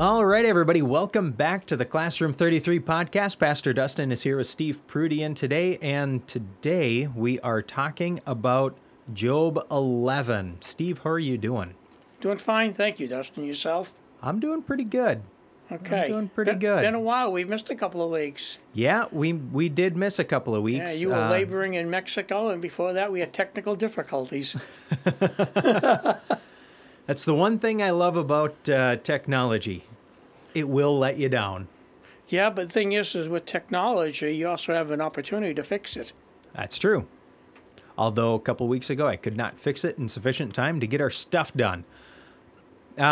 All right, everybody, welcome back to the Classroom 33 podcast. Pastor Dustin is here with Steve Prudian today, and today we are talking about Job 11. Steve, how are you doing? Doing fine, thank you, Dustin. Yourself? I'm doing pretty good. Okay. I'm doing pretty good. It's been a while. We missed a couple of weeks. Yeah, we did miss a couple of weeks. Yeah, you were laboring in Mexico, and before that we had technical difficulties. That's the one thing I love about technology. It will let you down. Yeah, but the thing is with technology, you also have an opportunity to fix it. That's true. Although a couple of weeks ago, I could not fix it in sufficient time to get our stuff done. But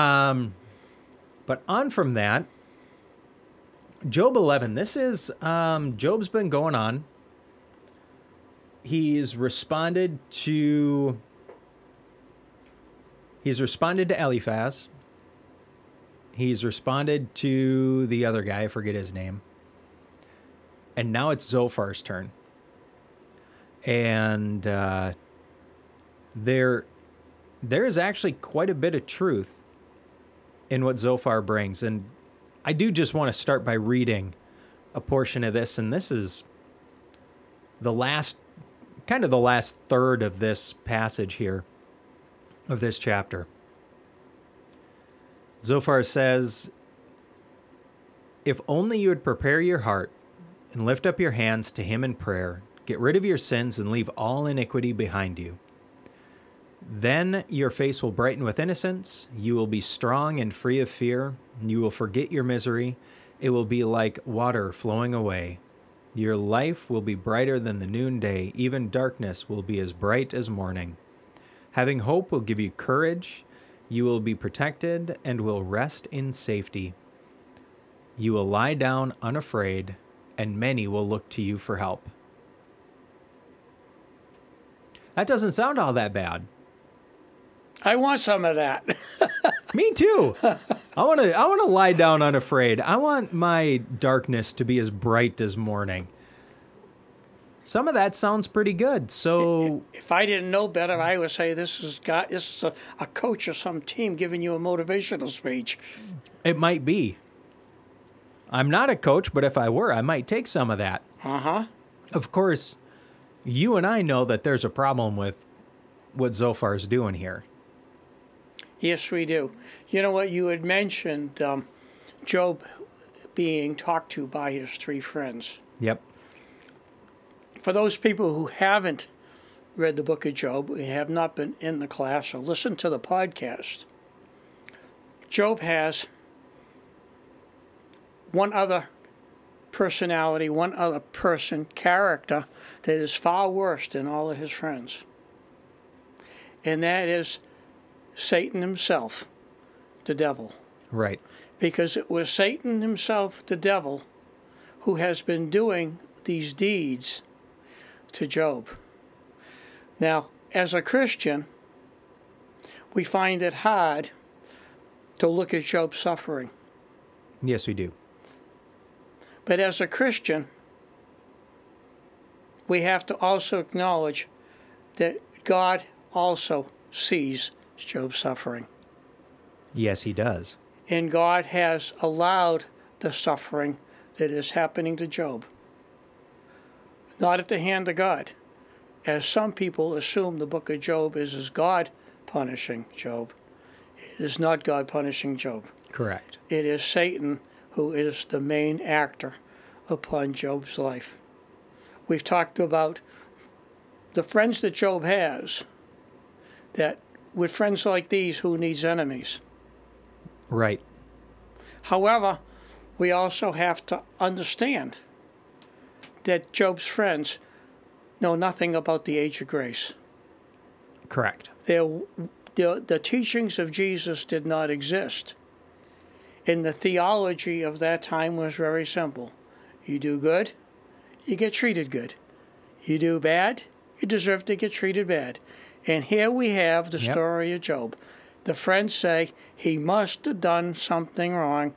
on from that, Job 11, this is, Job's been going on. He's responded to Eliphaz. He's responded to the other guy, I forget his name. And now it's Zophar's turn. And there is actually quite a bit of truth in what Zophar brings. And I do just want to start by reading a portion of this. And this is the last third of this passage here, of this chapter. Zophar says, "If only you would prepare your heart and lift up your hands to him in prayer, get rid of your sins and leave all iniquity behind you. Then your face will brighten with innocence. You will be strong and free of fear. You will forget your misery. It will be like water flowing away. Your life will be brighter than the noonday. Even darkness will be as bright as morning. Having hope will give you courage. You will be protected and will rest in safety. You will lie down unafraid, and many will look to you for help." That doesn't sound all that bad. I want some of that. Me too. I want to lie down unafraid. I want my darkness to be as bright as morning. Some of that sounds pretty good. So if I didn't know better, I would say this is a coach or some team giving you a motivational speech. It might be. I'm not a coach, but if I were, I might take some of that. Uh-huh. Of course, you and I know that there's a problem with what Zophar's doing here. Yes, we do. You know what? You had mentioned Job being talked to by his three friends. Yep. For those people who haven't read the book of Job and have not been in the class or listened to the podcast, Job has one other personality, one other person, character, that is far worse than all of his friends. And that is Satan himself, the devil. Right. Because it was Satan himself, the devil, who has been doing these deeds to Job. Now, as a Christian, we find it hard to look at Job's suffering. Yes, we do. But as a Christian, we have to also acknowledge that God also sees Job's suffering. Yes, he does. And God has allowed the suffering that is happening to Job. Not at the hand of God, as some people assume the book of Job is God punishing Job. It is not God punishing Job. Correct. It is Satan who is the main actor upon Job's life. We've talked about the friends that Job has, that with friends like these, who needs enemies? Right. However, we also have to understand that Job's friends know nothing about the age of grace. Correct. The teachings of Jesus did not exist. And the theology of that time was very simple. You do good, you get treated good. You do bad, you deserve to get treated bad. And here we have the story of Job. The friends say he must have done something wrong.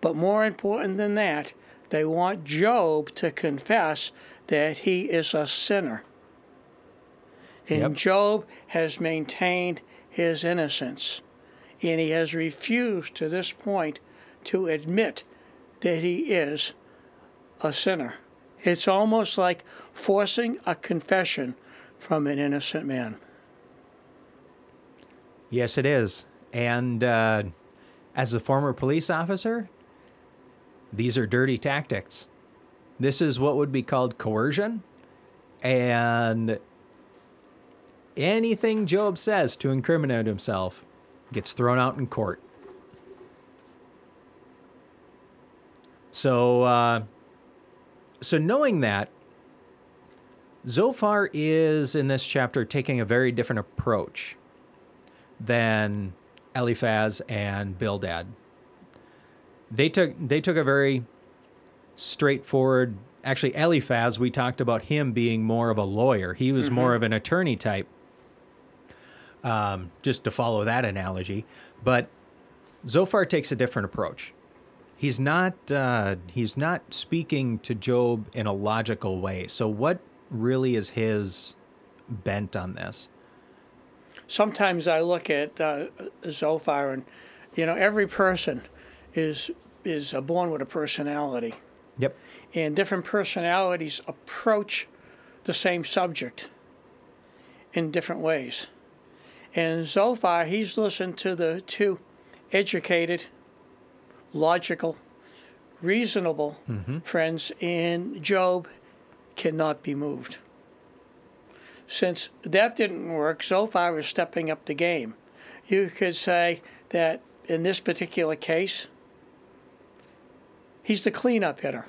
But more important than that, they want Job to confess that he is a sinner. And Job has maintained his innocence. and he has refused to this point to admit that he is a sinner. It's almost like forcing a confession from an innocent man. Yes, it is. And as a former police officer, these are dirty tactics. This is what would be called coercion. And anything Job says to incriminate himself gets thrown out in court. So knowing that, Zophar is, in this chapter, taking a very different approach than Eliphaz and Bildad. They took a very straightforward... Actually, Eliphaz, we talked about him being more of a lawyer. He was more of an attorney type, just to follow that analogy. But Zophar takes a different approach. He's not speaking to Job in a logical way. So what really is his bent on this? Sometimes I look at Zophar, and every person is born with a personality. Yep. And different personalities approach the same subject in different ways. And Zophar, he's listened to the two educated, logical, reasonable friends, and Job cannot be moved. Since that didn't work, Zophar is stepping up the game. You could say that in this particular case, he's the cleanup hitter.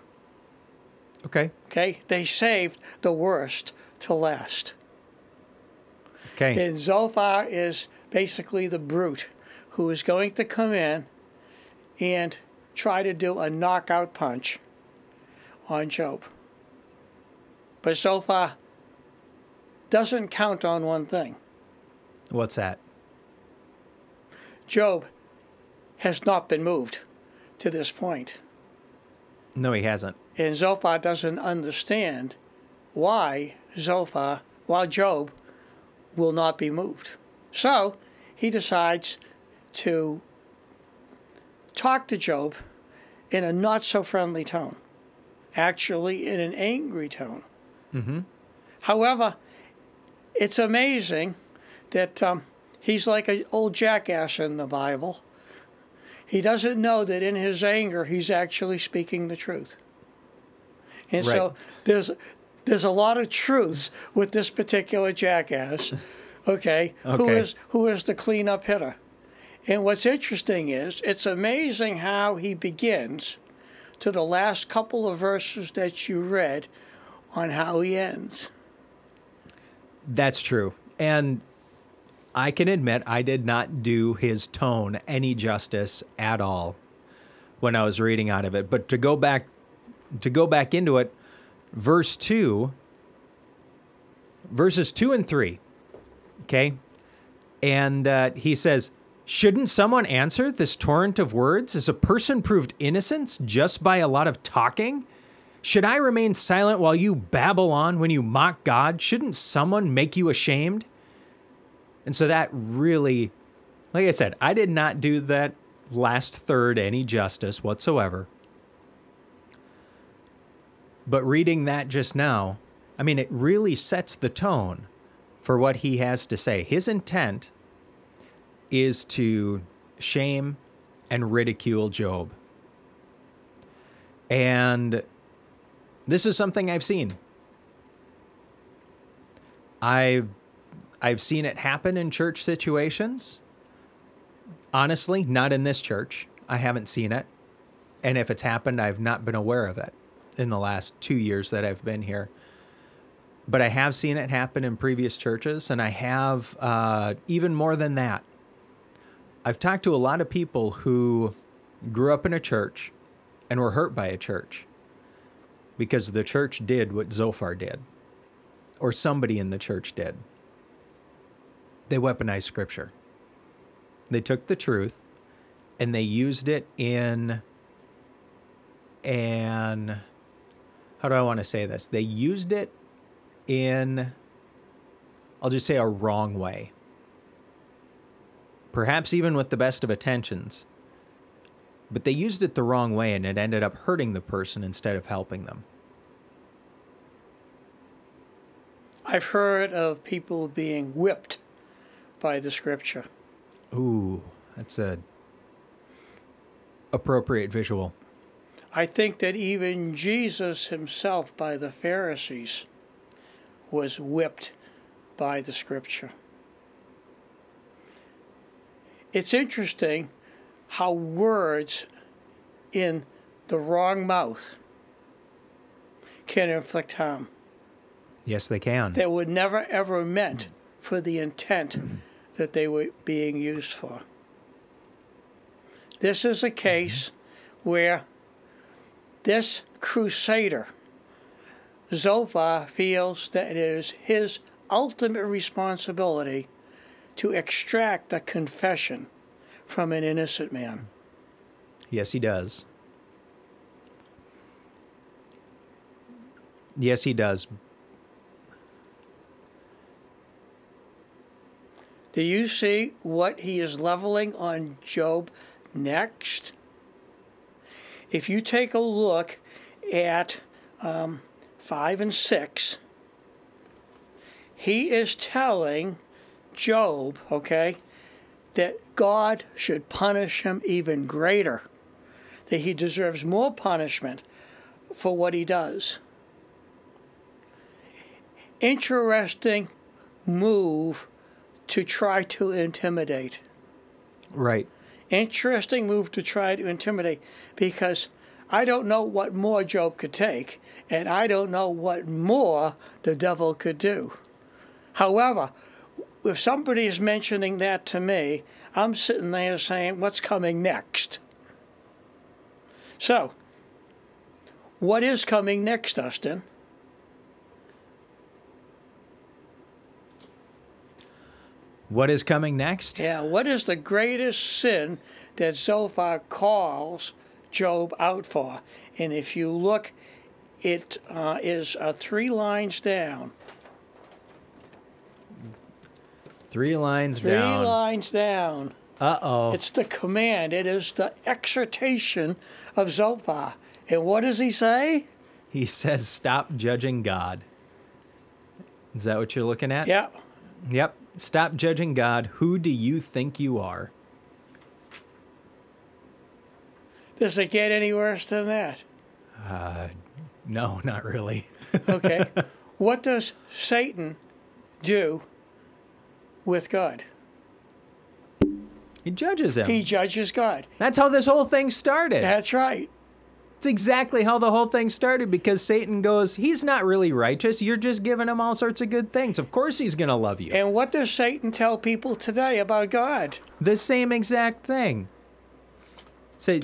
Okay. They saved the worst to last. Okay. And Zophar is basically the brute who is going to come in and try to do a knockout punch on Job. But Zophar doesn't count on one thing. What's that? Job has not been moved to this point. No, he hasn't. And Zophar doesn't understand why Job will not be moved. So he decides to talk to Job in a not-so-friendly tone, actually in an angry tone. However, it's amazing that he's like an old jackass in the Bible. He doesn't know that in his anger, he's actually speaking the truth. And right. So there's a lot of truths with this particular jackass, okay. who is the cleanup hitter. And what's interesting is it's amazing how he begins to the last couple of verses that you read on how he ends. That's true. And I can admit I did not do his tone any justice at all when I was reading out of it. But to go back into it, verses 2 and 3, okay? And he says, "Shouldn't someone answer this torrent of words? Is a person proved innocent just by a lot of talking? Should I remain silent while you babble on when you mock God? Shouldn't someone make you ashamed?" And so that really, like I said, I did not do that last third any justice whatsoever. But reading that just now, I mean, it really sets the tone for what he has to say. His intent is to shame and ridicule Job. And this is something I've seen. I've seen it happen in church situations. Honestly, not in this church. I haven't seen it. And if it's happened, I've not been aware of it in the last 2 years that I've been here. But I have seen it happen in previous churches, and I have even more than that. I've talked to a lot of people who grew up in a church and were hurt by a church because the church did what Zophar did, or somebody in the church did. They weaponized Scripture. They took the truth and they used it in an... How do I want to say this? They used it in, I'll just say, a wrong way. perhaps even with the best of intentions. But they used it the wrong way, and it ended up hurting the person instead of helping them. I've heard of people being whipped by the scripture. Ooh, that's a appropriate visual. I think that even Jesus himself by the Pharisees was whipped by the scripture. It's interesting how words in the wrong mouth can inflict harm. Yes, they can. They were never, ever meant for the intent that they were being used for. This is a case where this crusader, Zophar, feels that it is his ultimate responsibility to extract a confession from an innocent man. Yes, he does. Yes, he does. Do you see what he is leveling on Job next? If you take a look at 5 and 6, he is telling Job, okay, that God should punish him even greater, that he deserves more punishment for what he does. Interesting move to try to intimidate. Right. Interesting move to try to intimidate, because I don't know what more Job could take, and I don't know what more the devil could do. However, if somebody is mentioning that to me, I'm sitting there saying, what's coming next? So, what is coming next, Dustin? What is coming next? Yeah, what is the greatest sin that Zophar calls Job out for? And if you look, it is 3 lines down. 3 lines down. 3 lines down. Uh-oh. It's the command. It is the exhortation of Zophar. And what does he say? He says, stop judging God. Is that what you're looking at? Yep. Yep. Stop judging God. Who do you think you are? Does it get any worse than that? No, not really. Okay. What does Satan do with God? He judges him. He judges God. That's how this whole thing started. That's right. It's exactly how the whole thing started, because Satan goes, he's not really righteous. You're just giving him all sorts of good things. Of course he's going to love you. And what does Satan tell people today about God? The same exact thing. Say,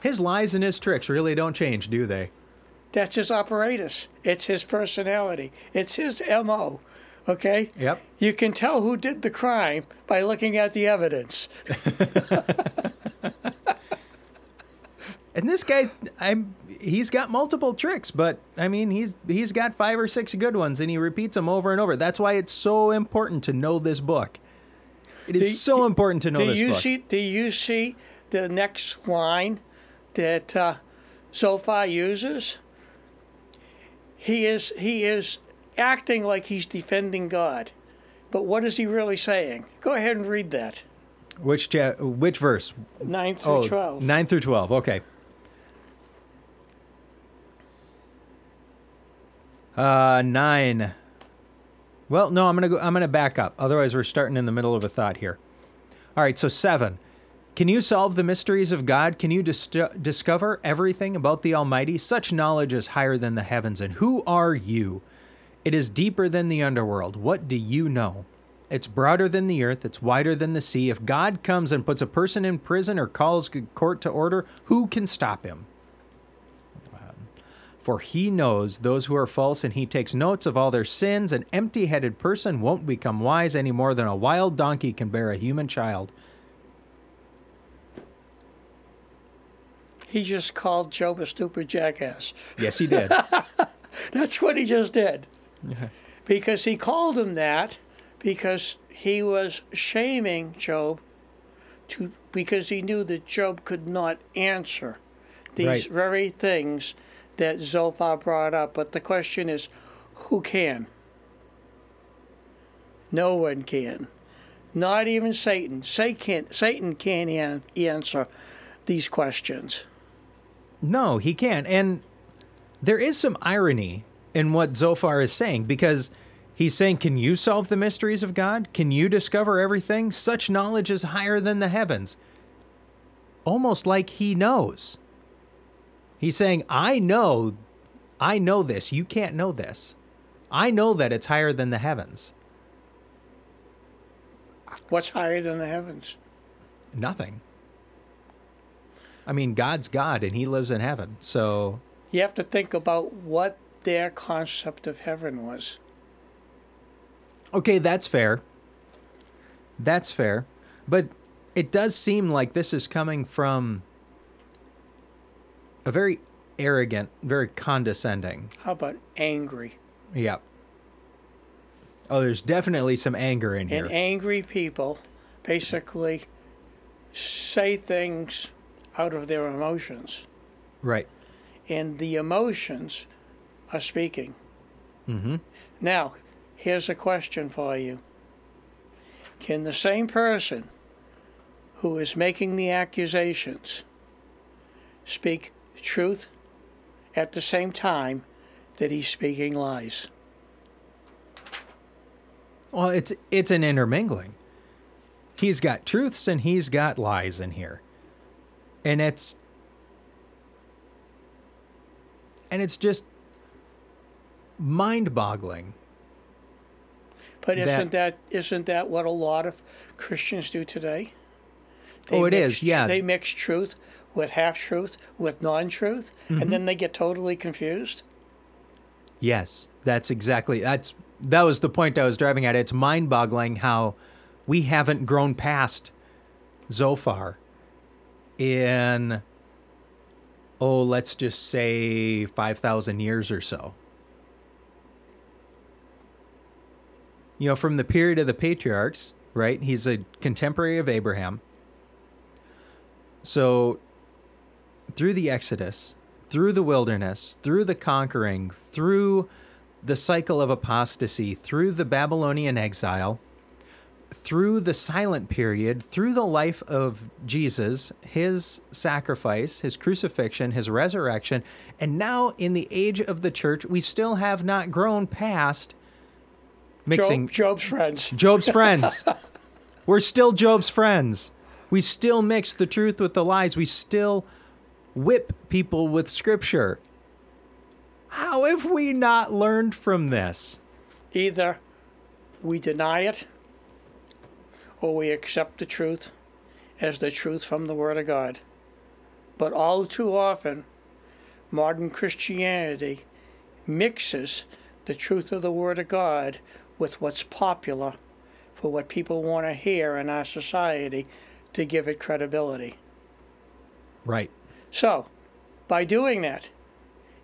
his lies and his tricks really don't change, do they? That's his apparatus. It's his personality. It's his MO. Okay? Yep. You can tell who did the crime by looking at the evidence. And this guy, he's got multiple tricks, but, I mean, he's got 5 or 6 good ones, and he repeats them over and over. That's why it's so important to know this book. It is so important to know this book. Do you see the next line that Zophar uses? He is acting like he's defending God. But what is he really saying? Go ahead and read that. Which verse? 9 through 12. 9 through 12, okay. Nine. Well, no, I'm gonna back up. Otherwise, we're starting in the middle of a thought here. All right, so 7. Can you solve the mysteries of God? Can you discover everything about the Almighty? Such knowledge is higher than the heavens, and who are you? It is deeper than the underworld. What do you know? It's broader than the earth. It's wider than the sea. If God comes and puts a person in prison or calls court to order, who can stop him? For he knows those who are false, and he takes notes of all their sins. An empty-headed person won't become wise any more than a wild donkey can bear a human child. He just called Job a stupid jackass. Yes, he did. That's what he just did. Because he called him that because he was shaming Job because he knew that Job could not answer these very things that Zophar brought up. But the question is, who can? No one can. Not even Satan. Satan can't answer these questions. No, he can't. And there is some irony in what Zophar is saying, because he's saying, can you solve the mysteries of God? Can you discover everything? Such knowledge is higher than the heavens. Almost like he knows. He's saying, I know this. You can't know this. I know that it's higher than the heavens. What's higher than the heavens? Nothing. I mean, God's God, and he lives in heaven, so... You have to think about what their concept of heaven was. Okay, that's fair. That's fair. But it does seem like this is coming from a very arrogant, very condescending... How about angry? Yeah. Oh, there's definitely some anger in here. And angry people basically say things... out of their emotions. Right. And the emotions are speaking. Mm-hmm. Now, here's a question for you. Can the same person who is making the accusations speak truth at the same time that he's speaking lies? Well, it's an intermingling. He's got truths and he's got lies in here. And it's just mind-boggling. But isn't that what a lot of Christians do today? It is, yeah. They mix truth with half-truth, with non-truth, mm-hmm. and then they get totally confused. Yes, that was the point I was driving at. It's mind-boggling how we haven't grown past Zophar. In, let's just say 5,000 years or so. You know, from the period of the patriarchs, right? He's a contemporary of Abraham. So through the Exodus, through the wilderness, through the conquering, through the cycle of apostasy, through the Babylonian exile, through the silent period, through the life of Jesus, his sacrifice, his crucifixion, his resurrection, and now in the age of the church, we still have not grown past mixing... Job's friends. Job's friends. We're still Job's friends. We still mix the truth with the lies. We still whip people with Scripture. How have we not learned from this? Either we deny it, or we accept the truth as the truth from the Word of God. But all too often, modern Christianity mixes the truth of the Word of God with what's popular for what people want to hear in our society to give it credibility. Right. So, by doing that,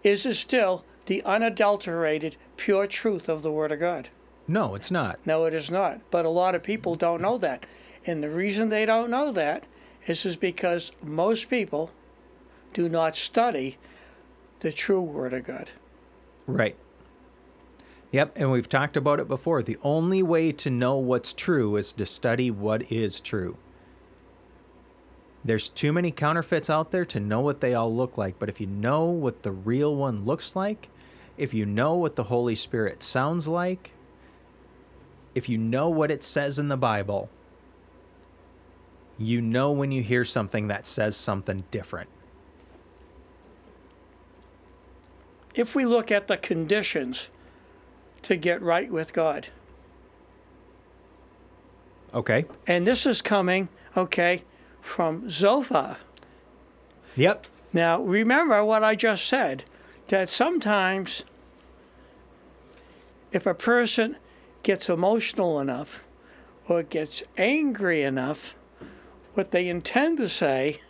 is it still the unadulterated, pure truth of the Word of God? No, it's not. No, it is not. But a lot of people don't know that. And the reason they don't know that is because most people do not study the true Word of God. Right. Yep, and we've talked about it before. The only way to know what's true is to study what is true. There's too many counterfeits out there to know what they all look like. But if you know what the real one looks like, if you know what the Holy Spirit sounds like, if you know what it says in the Bible, you know when you hear something that says something different. If we look at the conditions to get right with God. Okay. And this is coming, from Zophar. Yep. Now, remember what I just said, that sometimes if a person gets emotional enough or gets angry enough, what they intend to say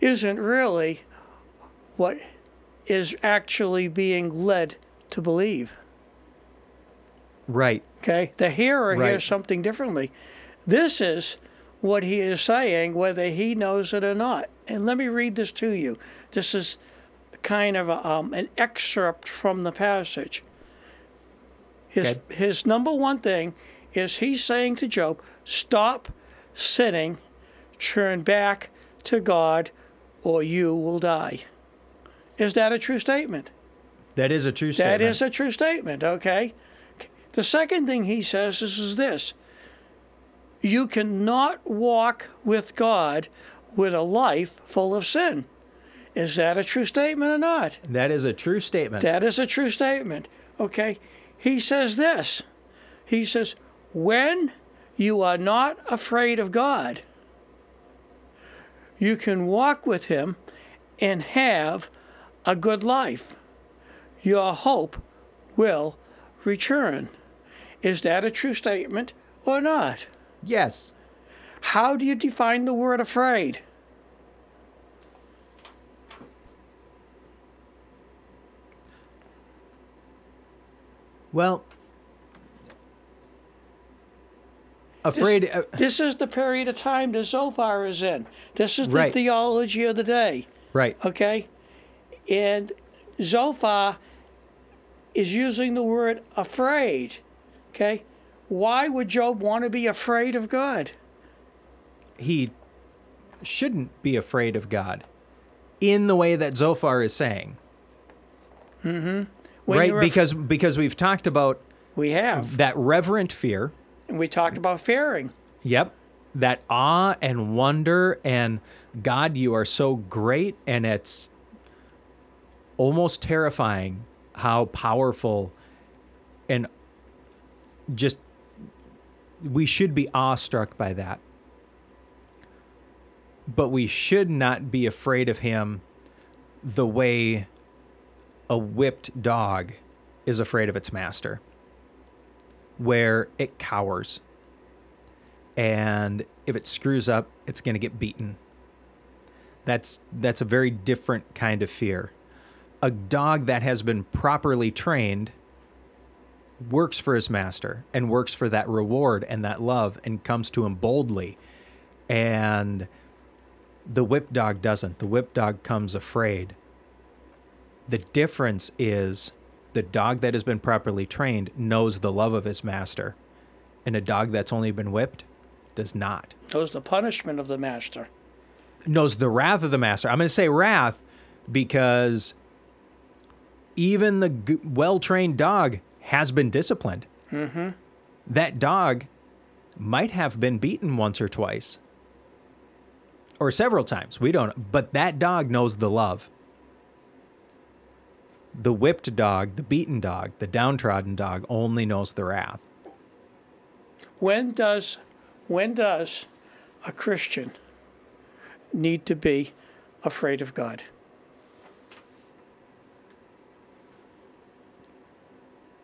isn't really what is actually being led to believe. Right. Okay? The hearer hears something differently. This is what he is saying, whether he knows it or not. And let me read this to you. This is kind of a, an excerpt from the passage. His number one thing is he's saying to Job, stop sinning, turn back to God, or you will die. Is that a true statement? That is a true statement. That is a true statement, okay? The second thing he says is this. You cannot walk with God with a life full of sin. Is that a true statement or not? That is a true statement. That is a true statement, okay? He says this. He says, when you are not afraid of God, you can walk with him and have a good life. Your hope will return. Is that a true statement or not? Yes. How do you define the word afraid? Well, afraid. This is the period of time that Zophar is in. This is the theology of the day. Right. Okay? And Zophar is using the word afraid. Okay? Why would Job want to be afraid of God? He shouldn't be afraid of God in the way that Zophar is saying. Mm-hmm. Right, because we've talked about that reverent fear. And we talked about fearing. Yep. That awe and wonder and, God, you are so great, and it's almost terrifying how powerful and just we should be awestruck by that. But we should not be afraid of him the way a whipped dog is afraid of its master, where it cowers. And if it screws up, it's going to get beaten. That's a very different kind of fear. A dog that has been properly trained works for his master and works for that reward and that love and comes to him boldly. And the whipped dog doesn't. The whipped dog comes afraid. The difference is the dog that has been properly trained knows the love of his master, and a dog that's only been whipped does not. Knows the punishment of the master. Knows the wrath of the master. I'm going to say wrath because even the well-trained dog has been disciplined. Mm-hmm. That dog might have been beaten once or twice or several times. We don't. But that dog knows the love. The whipped dog, the beaten dog, the downtrodden dog only knows the wrath. When does a Christian need to be afraid of God?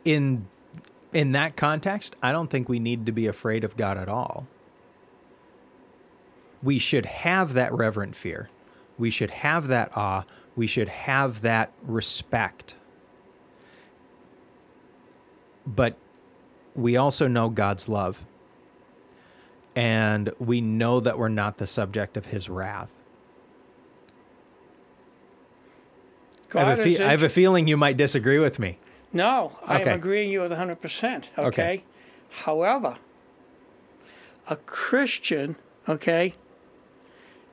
In that context, I don't think we need to be afraid of God at all. We should have that reverent fear. We should have that awe. We should have that respect. But we also know God's love. And we know that we're not the subject of his wrath. I have a feeling you might disagree with me. No, I am agreeing you with 100%. Okay? However, a Christian,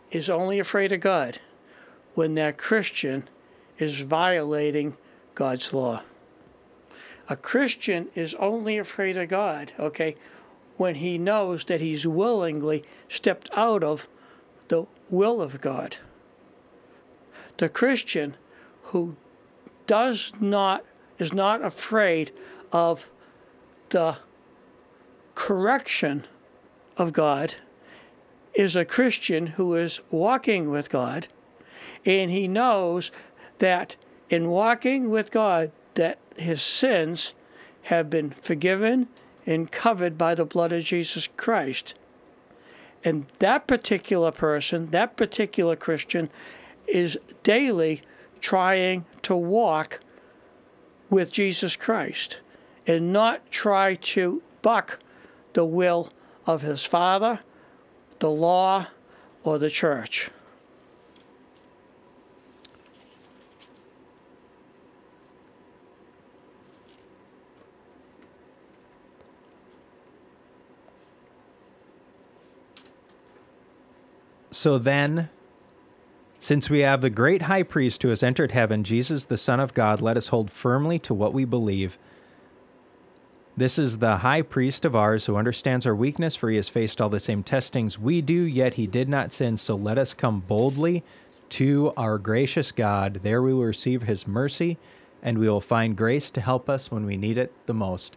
is only afraid of God when that Christian is violating God's law. A Christian is only afraid of God, when he knows that he's willingly stepped out of the will of God. The Christian who is not afraid of the correction of God is a Christian who is walking with God, and he knows that in walking with God that his sins have been forgiven and covered by the blood of Jesus Christ. And that particular person, that particular Christian, is daily trying to walk with Jesus Christ and not try to buck the will of his father, the law, or the church. So then, since we have the great high priest who has entered heaven, Jesus, the Son of God, let us hold firmly to what we believe. This is the high priest of ours who understands our weakness, for he has faced all the same testings we do, yet he did not sin. So let us come boldly to our gracious God. There we will receive his mercy, and we will find grace to help us when we need it the most.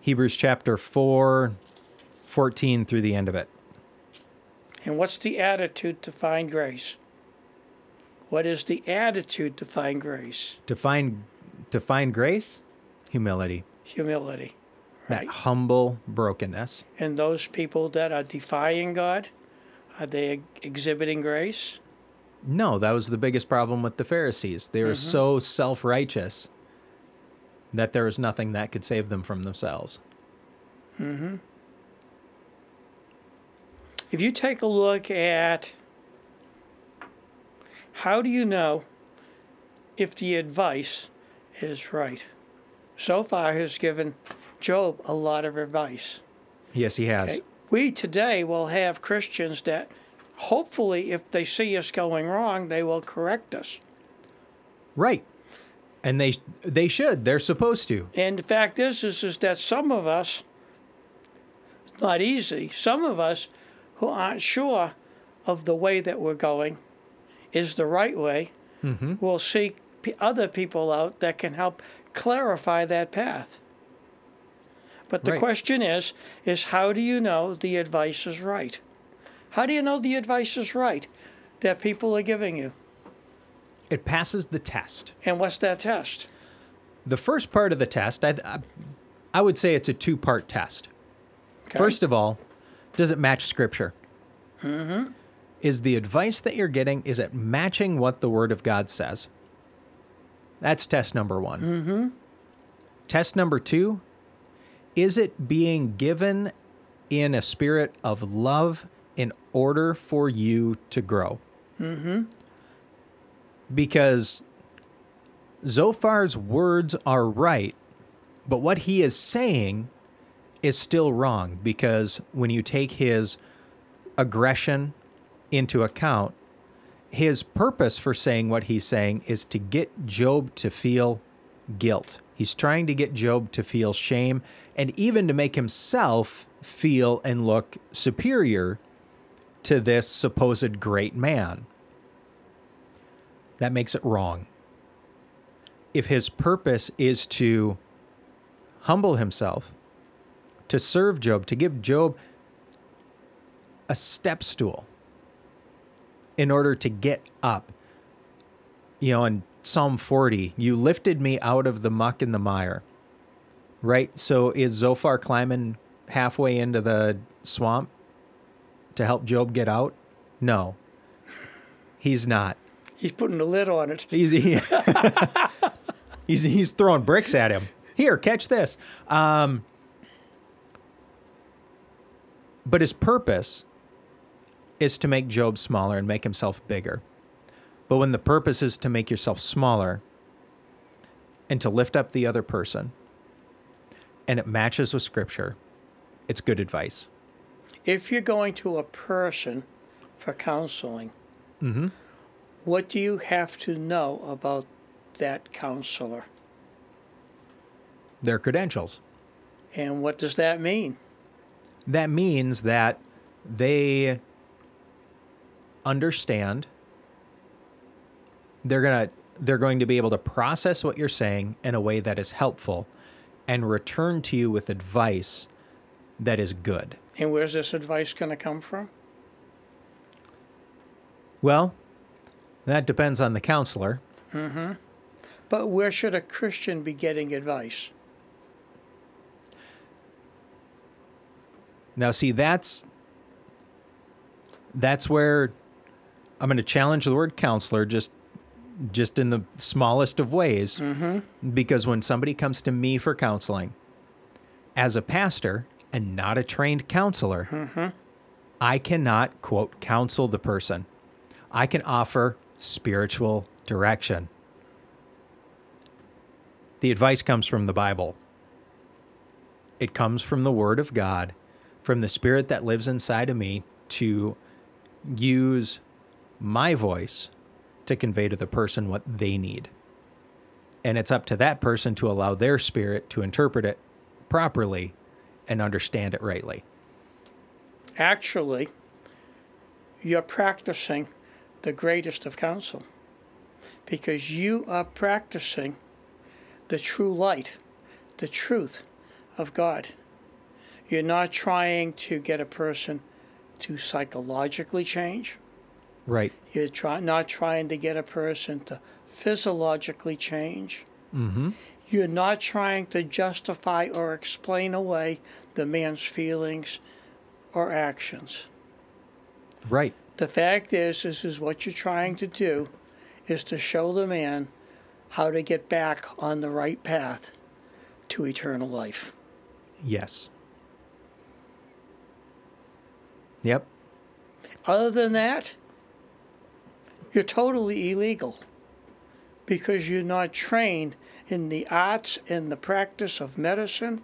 Hebrews chapter 4, 14 through the end of it. And what's the attitude to find grace? What is the attitude to find grace? To find grace? Humility. Humility. Right? That humble brokenness. And those people that are defying God, are they exhibiting grace? No, that was the biggest problem with the Pharisees. They were so self-righteous that there was nothing that could save them from themselves. Mm-hmm. If you take a look at how do you know if the advice is right? Zophar has given Job a lot of advice. Yes, he has. Okay. We today will have Christians that hopefully if they see us going wrong, they will correct us. Right. And they should. They're supposed to. And the fact is that some of us, not easy, some of us, who aren't sure of the way that we're going is the right way, will seek other people out that can help clarify that path. But the question is how do you know the advice is right? How do you know the advice is right that people are giving you? It passes the test. And what's that test? The first part of the test, I would say it's a two-part test. Okay. First of all, does it match Scripture? Mm-hmm. Is the advice that you're getting, is it matching what the Word of God says? That's test number one. Mm-hmm. Test number two, is it being given in a spirit of love in order for you to grow? Mm-hmm. Because Zophar's words are right, but what he is saying is still wrong, because when you take his aggression into account, his purpose for saying what he's saying is to get Job to feel guilt. He's trying to get Job to feel shame and even to make himself feel and look superior to this supposed great man. That makes it wrong. If his purpose is to humble himself, to serve Job, to give Job a step stool in order to get up. You know, in Psalm 40, you lifted me out of the muck and the mire, right? So is Zophar climbing halfway into the swamp to help Job get out? No, he's not. He's putting the lid on it. He's throwing bricks at him. Here, catch this. But his purpose is to make Job smaller and make himself bigger. But when the purpose is to make yourself smaller and to lift up the other person, and it matches with Scripture, it's good advice. If you're going to a person for counseling, what do you have to know about that counselor? Their credentials. And what does that mean? That means that they understand, they're going to be able to process what you're saying in a way that is helpful and return to you with advice that is good. And where's this advice going to come from? Well, that depends on the counselor. Mm-hmm. But where should a Christian be getting advice? Now, see, that's where I'm going to challenge the word counselor just just in the smallest of ways, mm-hmm. because when somebody comes to me for counseling, as a pastor and not a trained counselor, mm-hmm. I cannot, quote, counsel the person. I can offer spiritual direction. The advice comes from the Bible. It comes from the Word of God, from the Spirit that lives inside of me to use my voice to convey to the person what they need. And it's up to that person to allow their spirit to interpret it properly and understand it rightly. Actually, you're practicing the greatest of counsel, because you are practicing the true light, the truth of God. You're not trying to get a person to psychologically change. Right. You're not trying to get a person to physiologically change. Mm-hmm. You're not trying to justify or explain away the man's feelings or actions. Right. The fact is what you're trying to do is to show the man how to get back on the right path to eternal life. Yes. Yep. Other than that, you're totally illegal, because you're not trained in the arts and the practice of medicine,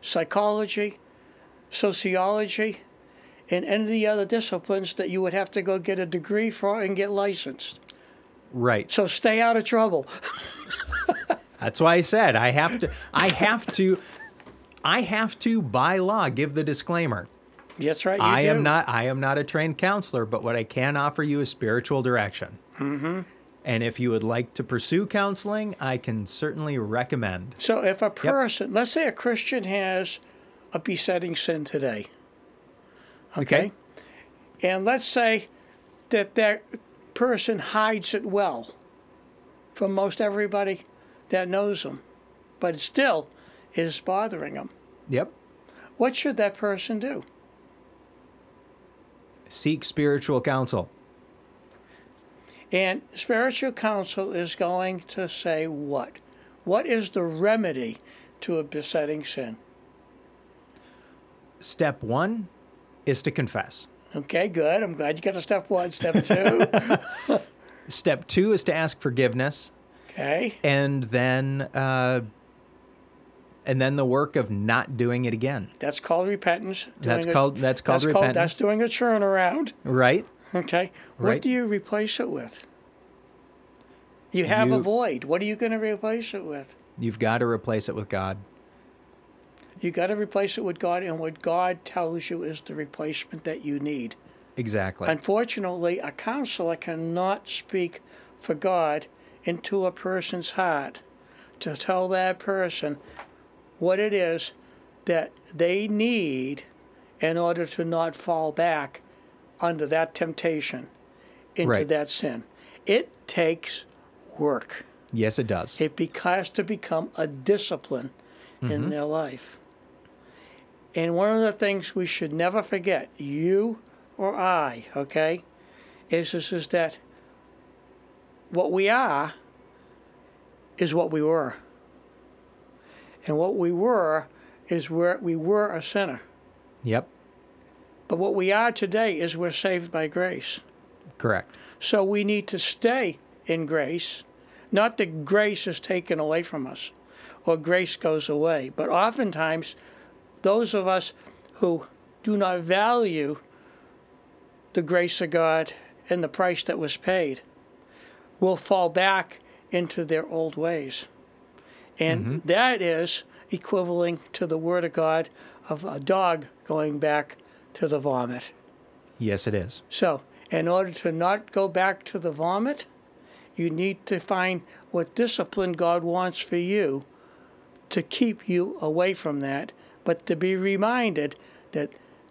psychology, sociology, and any of the other disciplines that you would have to go get a degree for and get licensed. Right. So stay out of trouble. That's why I said I have to by law give the disclaimer. That's right. I am not a trained counselor, but what I can offer you is spiritual direction. Mm-hmm. And if you would like to pursue counseling, I can certainly recommend. So if a person, yep. let's say a Christian has a besetting sin today, okay? And let's say that person hides it well from most everybody that knows them, but it still is bothering them. Yep. What should that person do? Seek spiritual counsel. And spiritual counsel is going to say what? What is the remedy to a besetting sin? Step one is to confess. Okay, good. I'm glad you got to step one. Step two. Step two is to ask forgiveness. Okay. And then the work of not doing it again. That's called repentance. That's called repentance. That's doing a turnaround. Right. Okay. What do you replace it with? You have a void. What are you going to replace it with? You've got to replace it with God. You've got to replace it with God and what God tells you is the replacement that you need. Exactly. Unfortunately, a counselor cannot speak for God into a person's heart to tell that person what it is that they need in order to not fall back under that temptation into that sin. It takes work. Yes, it does. It has to become a discipline mm-hmm. in their life. And one of the things we should never forget, you or I, is that what we are is what we were. And what we were is where we were a sinner. Yep. But what we are today is we're saved by grace. Correct. So we need to stay in grace. Not that grace is taken away from us or grace goes away. But oftentimes, those of us who do not value the grace of God and the price that was paid will fall back into their old ways. And mm-hmm. that is equivalent to the word of God of a dog going back to the vomit. Yes, it is. So in order to not go back to the vomit, you need to find what discipline God wants for you to keep you away from that, but to be reminded that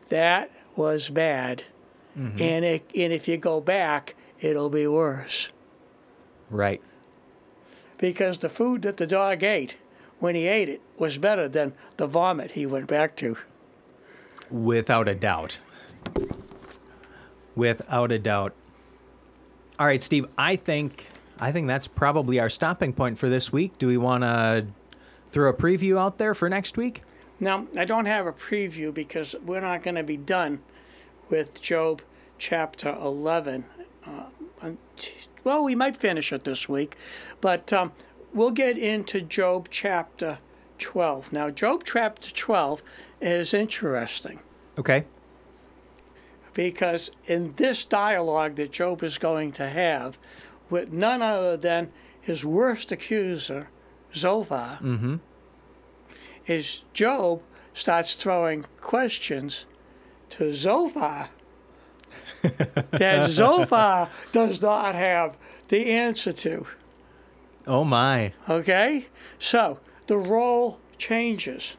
that was bad. Mm-hmm. And if you go back, it'll be worse. Right. Because the food that the dog ate when he ate it was better than the vomit he went back to. Without a doubt. Without a doubt. All right, Steve, I think I think that's probably our stopping point for this week. Do we want to throw a preview out there for next week? Now, I don't have a preview because we're not going to be done with Job chapter 11. Well, we might finish it this week, but we'll get into Job chapter 12. Now, Job chapter 12 is interesting. Okay. Because in this dialogue that Job is going to have with none other than his worst accuser, Zophar, mm-hmm. is Job starts throwing questions to Zophar that Zophar does not have the answer to. Oh, my. Okay? So, the role changes.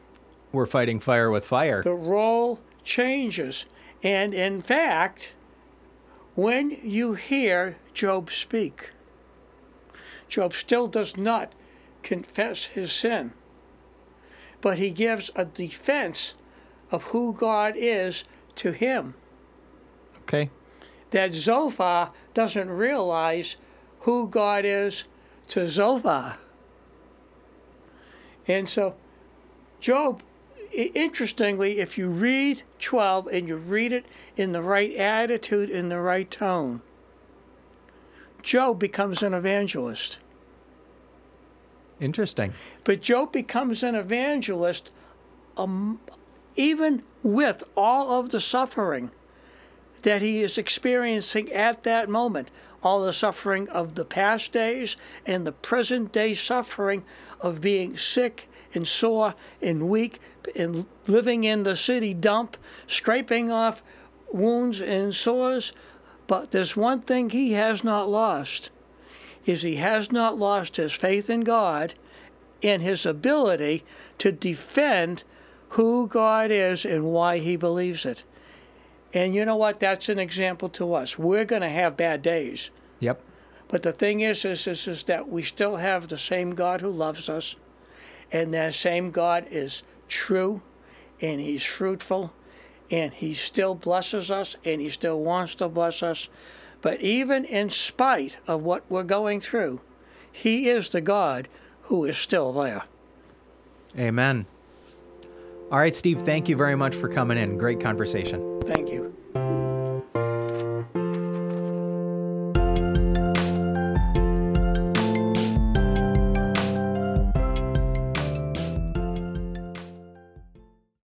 We're fighting fire with fire. The role changes. And, in fact, when you hear Job speak, Job still does not confess his sin, but he gives a defense of who God is to him. Okay. That Zophar doesn't realize who God is to Zophar. And so Job, interestingly, if you read 12 and you read it in the right attitude, in the right tone, Job becomes an evangelist. Interesting. But Job becomes an evangelist even with all of the suffering that he is experiencing at that moment, all the suffering of the past days and the present day suffering of being sick and sore and weak and living in the city dump, scraping off wounds and sores. But there's one thing he has not lost, is he has not lost his faith in God and his ability to defend who God is and why he believes it. And you know what? That's an example to us. We're going to have bad days. Yep. But the thing is that we still have the same God who loves us, and that same God is true, and he's fruitful, and he still blesses us, and he still wants to bless us. But even in spite of what we're going through, he is the God who is still there. Amen. All right, Steve, thank you very much for coming in. Great conversation. Thank